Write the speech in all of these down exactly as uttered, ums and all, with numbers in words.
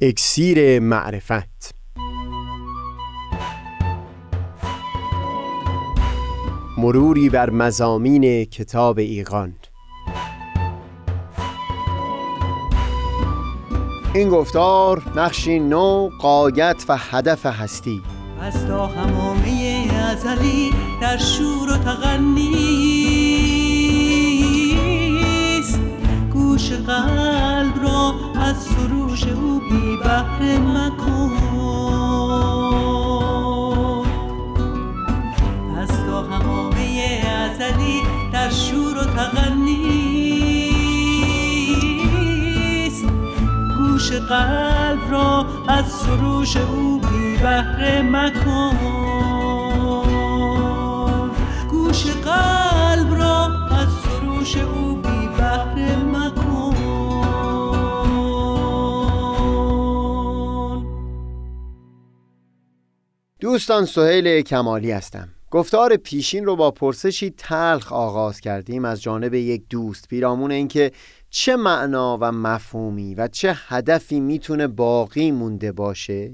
اکسیر معرفت. مروری بر مضامین کتاب ایقان. این گفتار نقشی نو، غایت و هدف هستی. از تا همامه ازلی در شور و تغنیست، گوش قلب را از سروش او بی بهره مکن. از تا همامه ازلی در شور و تغنیست، گوش قلب را از سروش او بی بهره مکن. گوش قلب را از سروش او بی بهره مکن. دوستان، سهیل کمالی هستم. گفتار پیشین رو با پرسشی تلخ آغاز کردیم از جانب یک دوست پیرامون اینکه چه معنا و مفهومی و چه هدفی میتونه باقی مونده باشه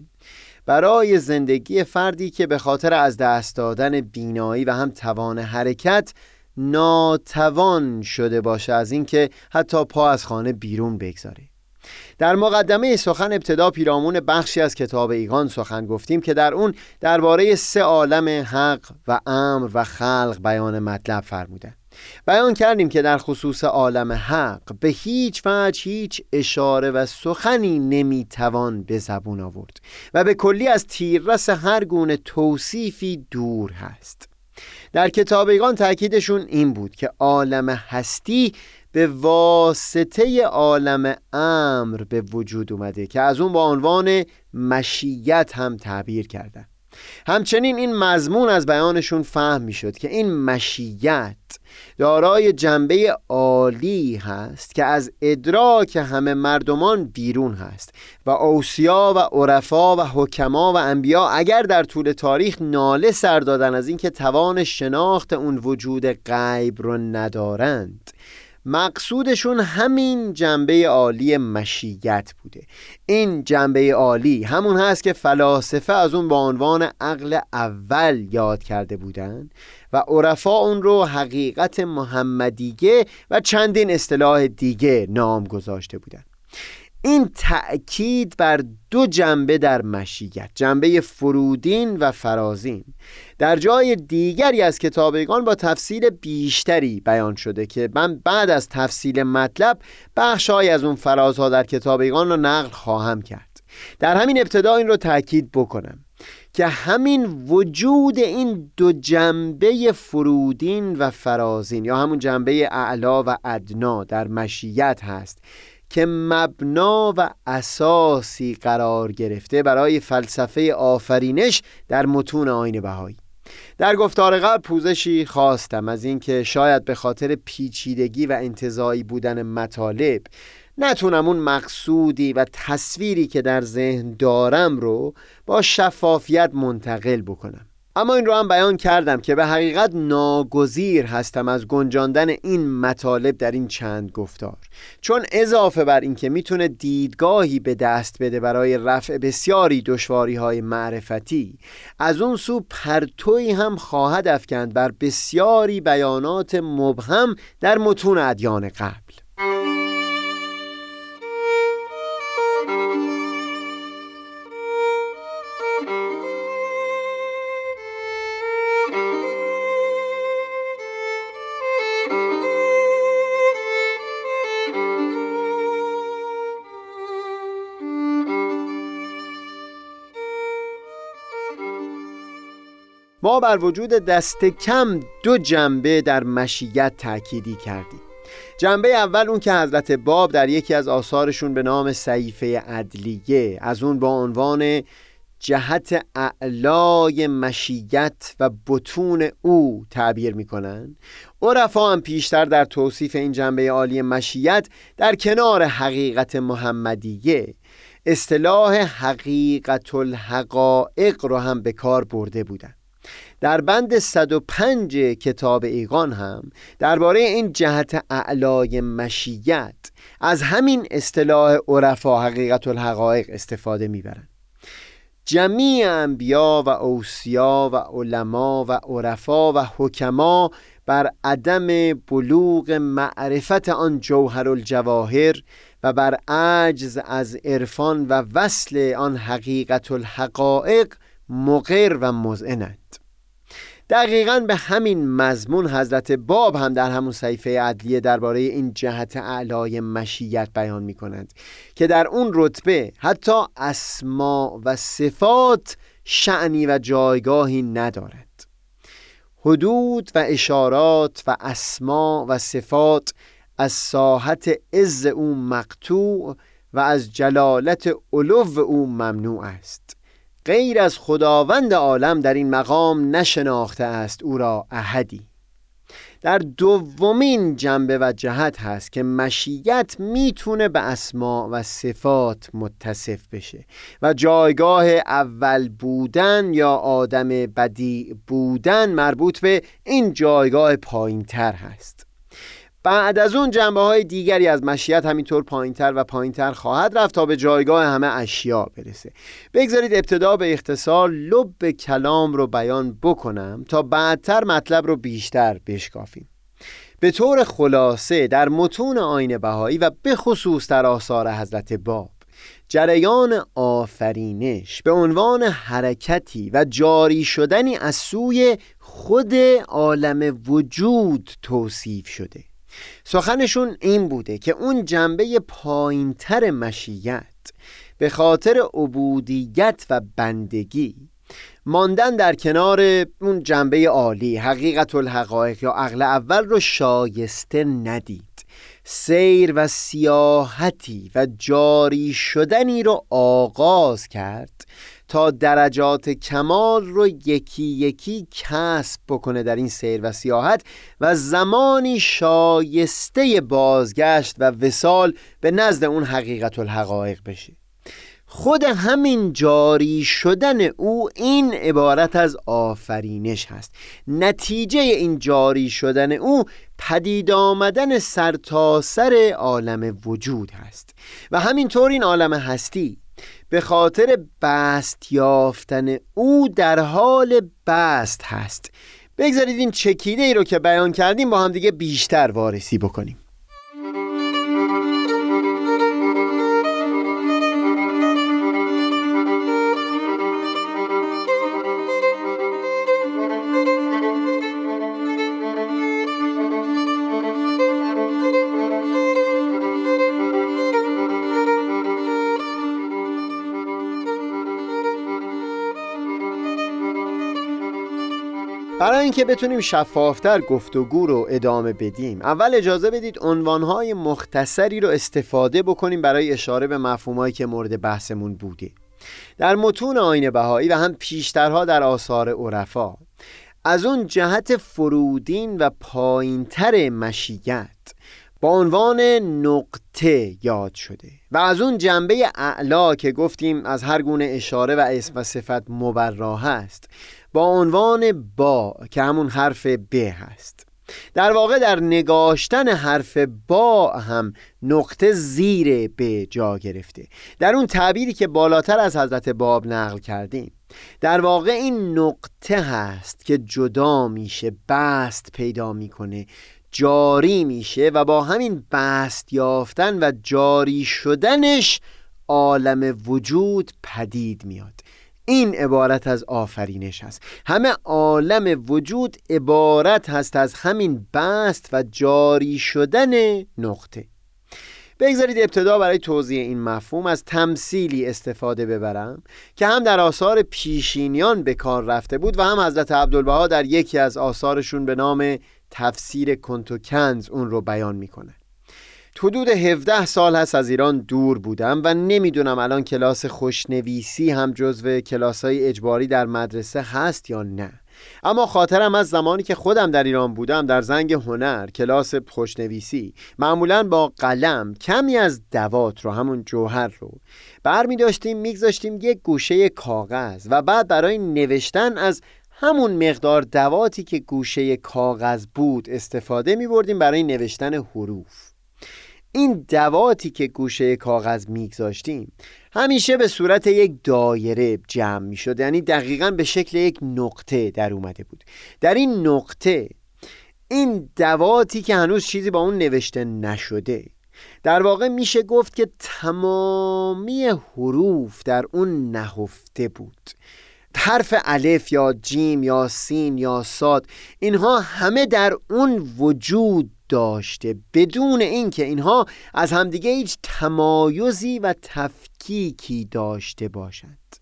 برای زندگی فردی که به خاطر از دست دادن بینایی و هم توان حرکت ناتوان شده باشه از اینکه حتی پا از خانه بیرون بگذاره. در مقدمه سخن ابتدا پیرامون بخشی از کتاب ایقان سخن گفتیم که در اون درباره سه عالم حق و امر و خلق بیان مطلب فرمودند. بیان کردیم که در خصوص عالم حق به هیچ وجه هیچ اشاره و سخنی نمیتوان به زبون آورد و به کلی از تیررس هر گونه توصیفی دور هست. در کتاب ایقان تأکیدشون این بود که عالم هستی به واسطه عالم امر به وجود اومده که از اون با عنوان مشیت هم تعبیر کردن. همچنین این مضمون از بیانشون فهم می شد که این مشیت دارای جنبه عالی هست که از ادراک همه مردمان بیرون هست و اوصیا و عرفا و حکما و انبیا اگر در طول تاریخ ناله سر دادن از اینکه توان شناخت اون وجود غیب رو ندارند، مقصودشون همین جنبه عالی مشیت بوده. این جنبه عالی همون هست که فلاسفه از اون با عنوان عقل اول یاد کرده بودن و عرفا اون رو حقیقت محمدیه و چندین اصطلاح دیگه نام گذاشته بودن. این تأکید بر دو جنبه در مشیت، جنبه فرودین و فرازین، در جای دیگری از کتاب ایقان با تفصیل بیشتری بیان شده که من بعد از تفصیل مطلب بخشای از اون فرازها در کتاب ایقان رو نقل خواهم کرد. در همین ابتدا این رو تأکید بکنم که همین وجود این دو جنبه فرودین و فرازین یا همون جنبه اعلا و ادنا در مشیت هست که مبنا و اساسی قرار گرفته برای فلسفه آفرینش در متون آیین بهائی. در گفتار قبل پوزشی خواستم از اینکه شاید به خاطر پیچیدگی و انتزاعی بودن مطالب نتونم اون مقصودی و تصویری که در ذهن دارم رو با شفافیت منتقل بکنم. اما این رو هم بیان کردم که به حقیقت ناگزیر هستم از گنجاندن این مطالب در این چند گفتار، چون اضافه بر این که میتونه دیدگاهی به دست بده برای رفع بسیاری دشواری‌های معرفتی، از اون سو پرتوی هم خواهد افکند بر بسیاری بیانات مبهم در متون ادیان قبل. ما بر وجود دست کم دو جنبه در مشیت تأکیدی کردیم. جنبه اول اون که حضرت باب در یکی از آثارشون به نام صحیفه عدلیه از اون با عنوان جهت اعلای مشیت و بطون او تعبیر میکنن. عرفا هم پیشتر در توصیف این جنبه عالی مشیت در کنار حقیقت محمدیه اصطلاح حقیقت الحقائق رو هم به کار برده بودن. در بند صد و پنج کتاب ایقان هم درباره این جهت اعلای مشیت از همین اصطلاح عرفا حقیقت الحقایق استفاده میبرند. جمیع انبیا و اوصیا و علما و عرفا و حکما بر عدم بلوغ معرفت آن جوهر الجواهر و بر عجز از عرفان و وصل آن حقیقت الحقایق مقر و مذعنند. دقیقاً به همین مضمون حضرت باب هم در همون صحیفه عدلیه درباره این جهت اعلای مشیت بیان می کنند که در اون رتبه حتی اسما و صفات شأنی و جایگاهی ندارد. حدود و اشارات و اسما و صفات از ساحت عز او مقطوع و از جلالت علو او ممنوع است. غیر از خداوند عالم در این مقام نشناخته است او را احدی. در دومین جنبه و جهت هست که مشیت میتونه به اسما و صفات متصف بشه و جایگاه اول بودن یا آدم بدیع بودن مربوط به این جایگاه پایین‌تر هست. بعد از اون جنبه های دیگری از مشیت همینطور پایین‌تر و پایین‌تر خواهد رفت تا به جایگاه همه اشیا برسه. بگذارید ابتدا به اختصار لب کلام رو بیان بکنم تا بعدتر مطلب رو بیشتر بشکافیم. به طور خلاصه در متون آیین بهائی و به خصوص در آثار حضرت باب جریان آفرینش به عنوان حرکتی و جاری شدنی از سوی خود عالم وجود توصیف شده. سخنشون این بوده که اون جنبه پایین‌تر مشیت به خاطر عبودیت و بندگی ماندن در کنار اون جنبه عالی حقیقت الحقایق یا عقل اول رو شایسته ندید. سیر و سیاحتی و جاری شدنی رو آغاز کرد تا درجات کمال رو یکی یکی کسب بکنه در این سیر و سیاحت و زمانی شایسته بازگشت و وصال به نزد اون حقیقت الحقایق بشه. خود همین جاری شدن او این عبارت از آفرینش هست. نتیجه این جاری شدن او پدید آمدن سرتاسر عالم وجود هست و همینطور این عالم هستی به خاطر بست یافتن او در حال بست هست. بگذارید این چکیده ای رو که بیان کردیم با هم دیگه بیشتر وارسی بکنیم. برای اینکه بتونیم شفافتر گفتگو رو ادامه بدیم، اول اجازه بدید عنوانهای مختصری رو استفاده بکنیم برای اشاره به مفاهیمی که مورد بحثمون بوده. در متون آیین بهائی و هم پیشترها در آثار عرفا از اون جهت فرودین و پایین‌تر مشیت با عنوان نقطه یاد شده و از اون جنبه اعلا که گفتیم از هر گونه اشاره و اسم و صفت مبرا هست با عنوان با که همون حرف ب هست. در واقع در نگاشتن حرف با هم نقطه زیر ب جا گرفته. در اون تعبیری که بالاتر از حضرت باب نقل کردیم در واقع این نقطه هست که جدا میشه، بست پیدا میکنه، جاری میشه و با همین بست یافتن و جاری شدنش عالم وجود پدید میاد. این عبارت از آفرینش هست. همه عالم وجود عبارت هست از همین بست و جاری شدن نقطه. بگذارید ابتدا برای توضیح این مفهوم از تمثیلی استفاده ببرم که هم در آثار پیشینیان به کار رفته بود و هم حضرت عبدالبها در یکی از آثارشون به نام تفسیر کنت و کنز اون رو بیان میکنه. حدود هفده سال هست از ایران دور بودم و نمیدونم الان کلاس خوشنویسی هم جزو کلاس‌های اجباری در مدرسه هست یا نه، اما خاطرم از زمانی که خودم در ایران بودم در زنگ هنر کلاس خوشنویسی معمولاً با قلم کمی از دوات رو، همون جوهر رو، برمی داشتیم میگذاشتیم یک گوشه کاغذ و بعد برای نوشتن از همون مقدار دواتی که گوشه کاغذ بود استفاده می بردیم برای نوشتن حروف. این دواتی که گوشه کاغذ میگذاشتیم همیشه به صورت یک دایره جمع میشد، یعنی دقیقاً به شکل یک نقطه در اومده بود. در این نقطه این دواتی که هنوز چیزی با اون نوشته نشده، در واقع میشه گفت که تمامی حروف در اون نهفته بود. حرف الف یا جیم یا سین یا صاد، اینها همه در اون وجود داشته بدون اینکه اینها از همدیگه هیچ تمایزی و تفکیکی داشته باشند.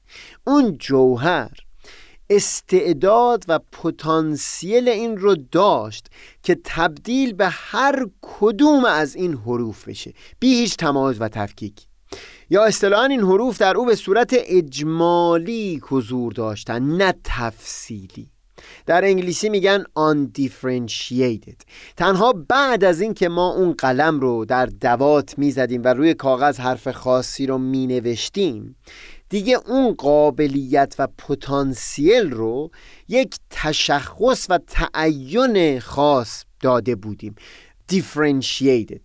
اون جوهر استعداد و پتانسیل این رو داشت که تبدیل به هر کدوم از این حروف بشه بی هیچ تمایز و تفکیک. یا اصطلاحاً این حروف در او به صورت اجمالی حضور داشتن نه تفصیلی. در انگلیسی میگن undifferentiated. تنها بعد از این که ما اون قلم رو در دوات میزدیم و روی کاغذ حرف خاصی رو مینوشتیم، دیگه اون قابلیت و پتانسیل رو یک تشخص و تعین خاص داده بودیم. differentiated.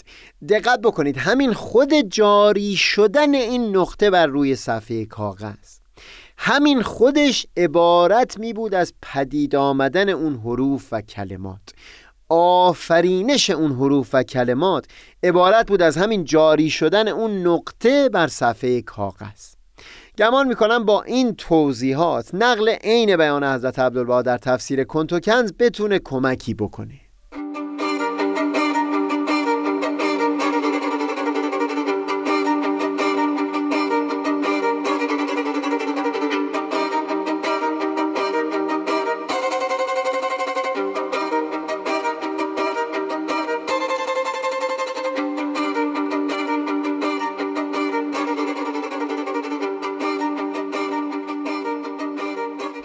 دقت بکنید همین خود جاری شدن این نقطه بر روی صفحه کاغذ، همین خودش عبارت می بود از پدید آمدن اون حروف و کلمات. آفرینش اون حروف و کلمات عبارت بود از همین جاری شدن اون نقطه بر صفحه کاغذ. گمان می کنم با این توضیحات نقل عین بیان حضرت عبدالبها در تفسیر کنت و کنز بتونه کمکی بکنه.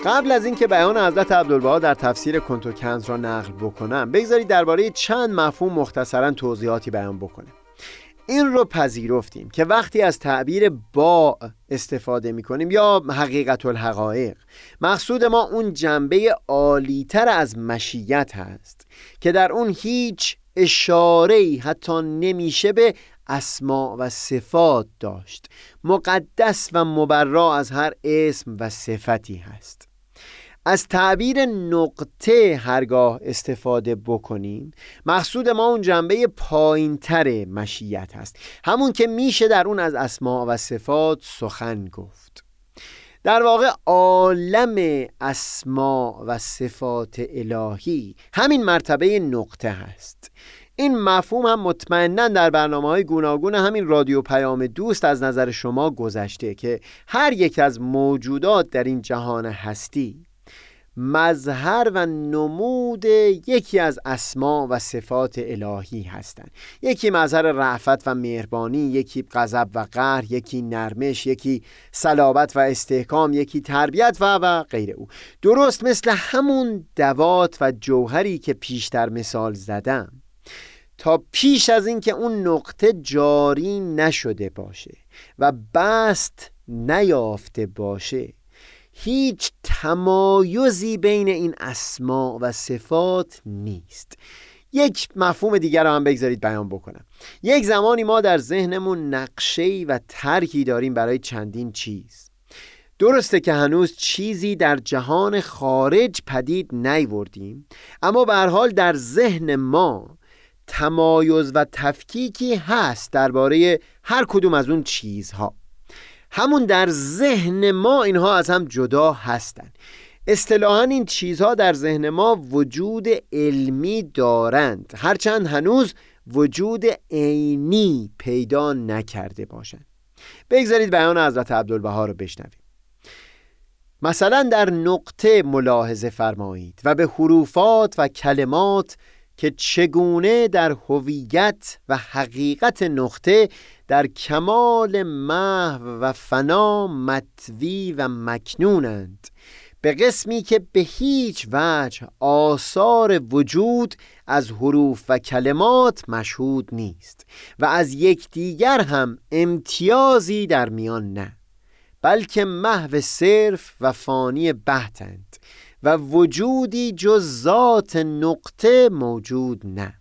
قبل از اینکه بیان حضرت عبدالبها در تفسیر کنت و کنز را نقل بکنم، بگذارید درباره چند مفهوم مختصراً توضیحاتی بیان بکنم. این رو پذیرفتیم که وقتی از تعبیر با استفاده می‌کنیم یا حقیقت الحقایق، مقصود ما اون جنبه عالی‌تر از مشیت هست که در اون هیچ اشاره‌ای حتی نمیشه به اسماء و صفات داشت، مقدس و مبرا از هر اسم و صفتی هست. از تعبیر نقطه هرگاه استفاده بکنیم، مقصود ما اون جنبه پایین‌تر مشیت هست، همون که میشه در اون از اسماء و صفات سخن گفت. در واقع عالم اسماء و صفات الهی همین مرتبه نقطه هست. این مفهوم هم مطمئناً در برنامه‌های گوناگون همین رادیو پیام دوست از نظر شما گذشته که هر یک از موجودات در این جهان هستی مظهر و نمود یکی از اسما و صفات الهی هستند. یکی مظهر رأفت و مهربانی، یکی غضب و قهر، یکی نرمش، یکی صلابت و استحکام، یکی تربیت و و غیره. او درست مثل همون دوات و جوهری که پیشتر مثال زدم، تا پیش از این که اون نقطه جاری نشده باشه و بست نیافته باشه، هیچ تمایزی بین این اسما و صفات نیست. یک مفهوم دیگر رو هم بگذارید بیان بکنم. یک زمانی ما در ذهنمون نقشه‌ای و طرحی داریم برای چندین چیز. درسته که هنوز چیزی در جهان خارج پدید نیاوردیم، اما به هر حال در ذهن ما تمایز و تفکیکی هست درباره هر کدوم از اون چیزها. همون در ذهن ما اینها از هم جدا هستند. اصطلاحاً این چیزها در ذهن ما وجود علمی دارند، هرچند هنوز وجود عینی پیدا نکرده باشند. بگذارید بیان حضرت عبدالبها رو بشنویم. مثلا در نقطه ملاحظه فرمایید و به حروفات و کلمات که چگونه در هویت و حقیقت نقطه در کمال محو و فنا مطوی و مکنونند، به قسمی که به هیچ وجه آثار وجود از حروف و کلمات مشهود نیست و از یکدیگر هم امتیازی در میان نه، بلکه محو صرف و فانی بحتند و وجودی جز ذات نقطه موجود نه.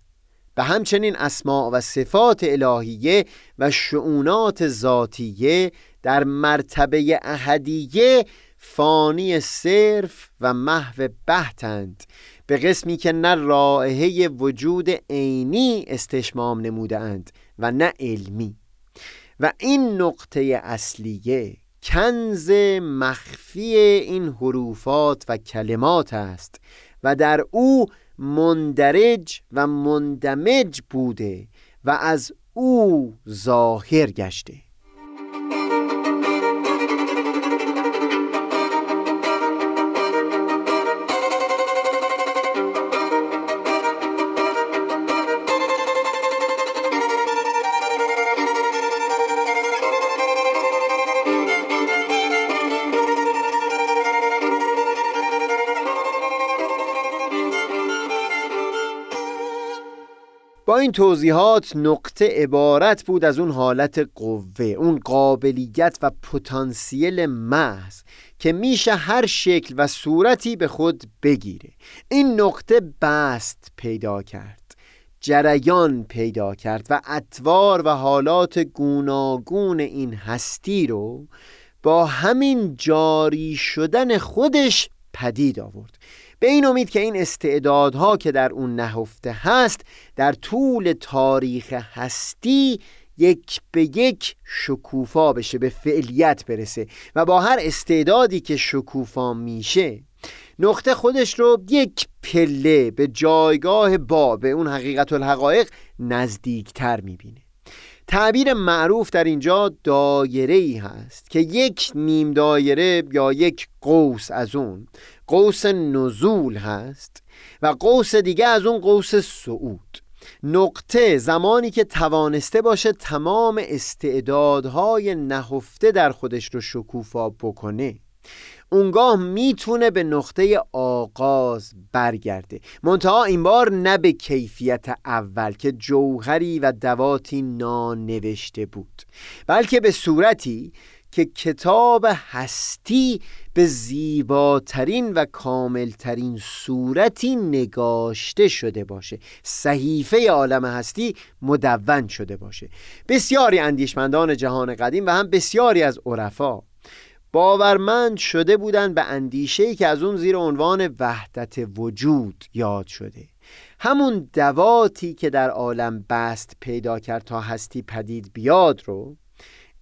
و همچنین اسماء و صفات الهیه و شؤونات ذاتیه در مرتبه احدیه فانی صرف و محو بحتند، به قسمی که نه رائحه وجود عینی استشمام نمودند و نه علمی. و این نقطه اصلیه، کنز مخفی این حروفات و کلمات است و در او مندرج و مندمج بوده و از او ظاهر گشته. با این توضیحات نقطه عبارت بود از اون حالت قوه، اون قابلیت و پتانسیل محض که میشه هر شکل و صورتی به خود بگیره. این نقطه بست پیدا کرد، جریان پیدا کرد و اطوار و حالات گوناگون این هستی رو با همین جاری شدن خودش پدید آورد، به این امید که این استعدادها که در اون نهفته هست در طول تاریخ هستی یک به یک شکوفا بشه، به فعلیت برسه. و با هر استعدادی که شکوفا میشه، نقطه خودش رو یک پله به جایگاه با، به اون حقیقت الحقایق نزدیکتر میبینه. تعبیر معروف در اینجا دایره‌ای هست که یک نیم دایره یا یک قوس از اون قوس نزول هست و قوس دیگه از اون قوس صعود. نقطه زمانی که توانسته باشه تمام استعدادهای نهفته در خودش رو شکوفا بکنه، اونگاه میتونه به نقطه آغاز برگرده، منتها این بار نه به کیفیت اول که جوهری و دواتی نانوشته بود، بلکه به صورتی که کتاب هستی به زیباترین و کاملترین صورتی نگاشته شده باشه، صحیفه عالم هستی مدون شده باشه. بسیاری اندیشمندان جهان قدیم و هم بسیاری از عرفا باورمند شده بودند به اندیشه‌ای که از اون زیر عنوان وحدت وجود یاد شده، همون دواتی که در عالم بست پیدا کرد تا هستی پدید بیاد رو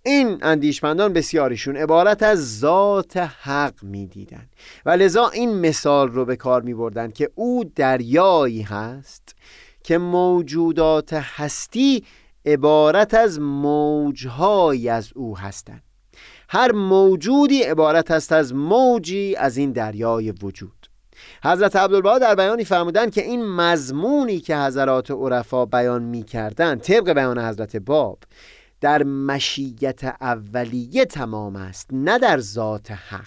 این اندیشمندان بسیاریشون عبارت از ذات حق می دیدن و لذا این مثال رو به کار می بردن که او دریایی هست که موجودات هستی عبارت از موج‌های از او هستند. هر موجودی عبارت است از موجی از این دریای وجود. حضرت عبدالبها در بیانی فرمودند که این مضمونی که حضرات عرفا بیان می کردند طبق بیان حضرت باب در مشیت اولیه تمام است، نه در ذات حق.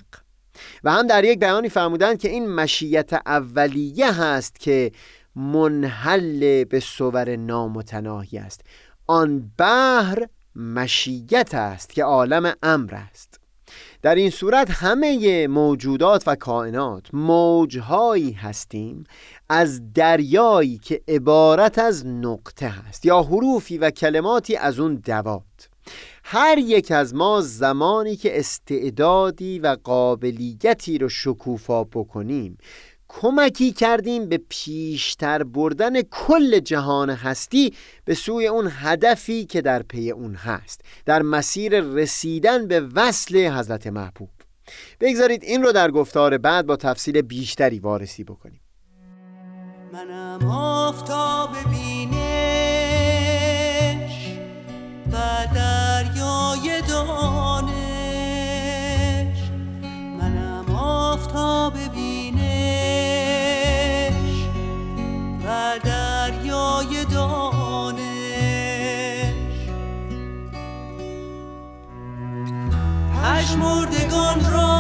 و هم در یک بیانی فرمودند که این مشیت اولیه هست که منحل به صور نامتناهی است. آن بحر مشیت است که عالم امر است. در این صورت همه موجودات و کائنات موجهایی هستیم از دریایی که عبارت از نقطه هست یا حروفی و کلماتی از اون دوات. هر یک از ما زمانی که استعدادی و قابلیتی رو شکوفا بکنیم کمکی کردیم به پیشتر بردن کل جهان هستی به سوی اون هدفی که در پی اون هست، در مسیر رسیدن به وصل حضرت محبوب. بگذارید این رو در گفتار بعد با تفصیل بیشتری وارسی بکنیم. منم آفتاب بینش و دریای دانش، منم آفتاب و دریای دانش، پژمردگان را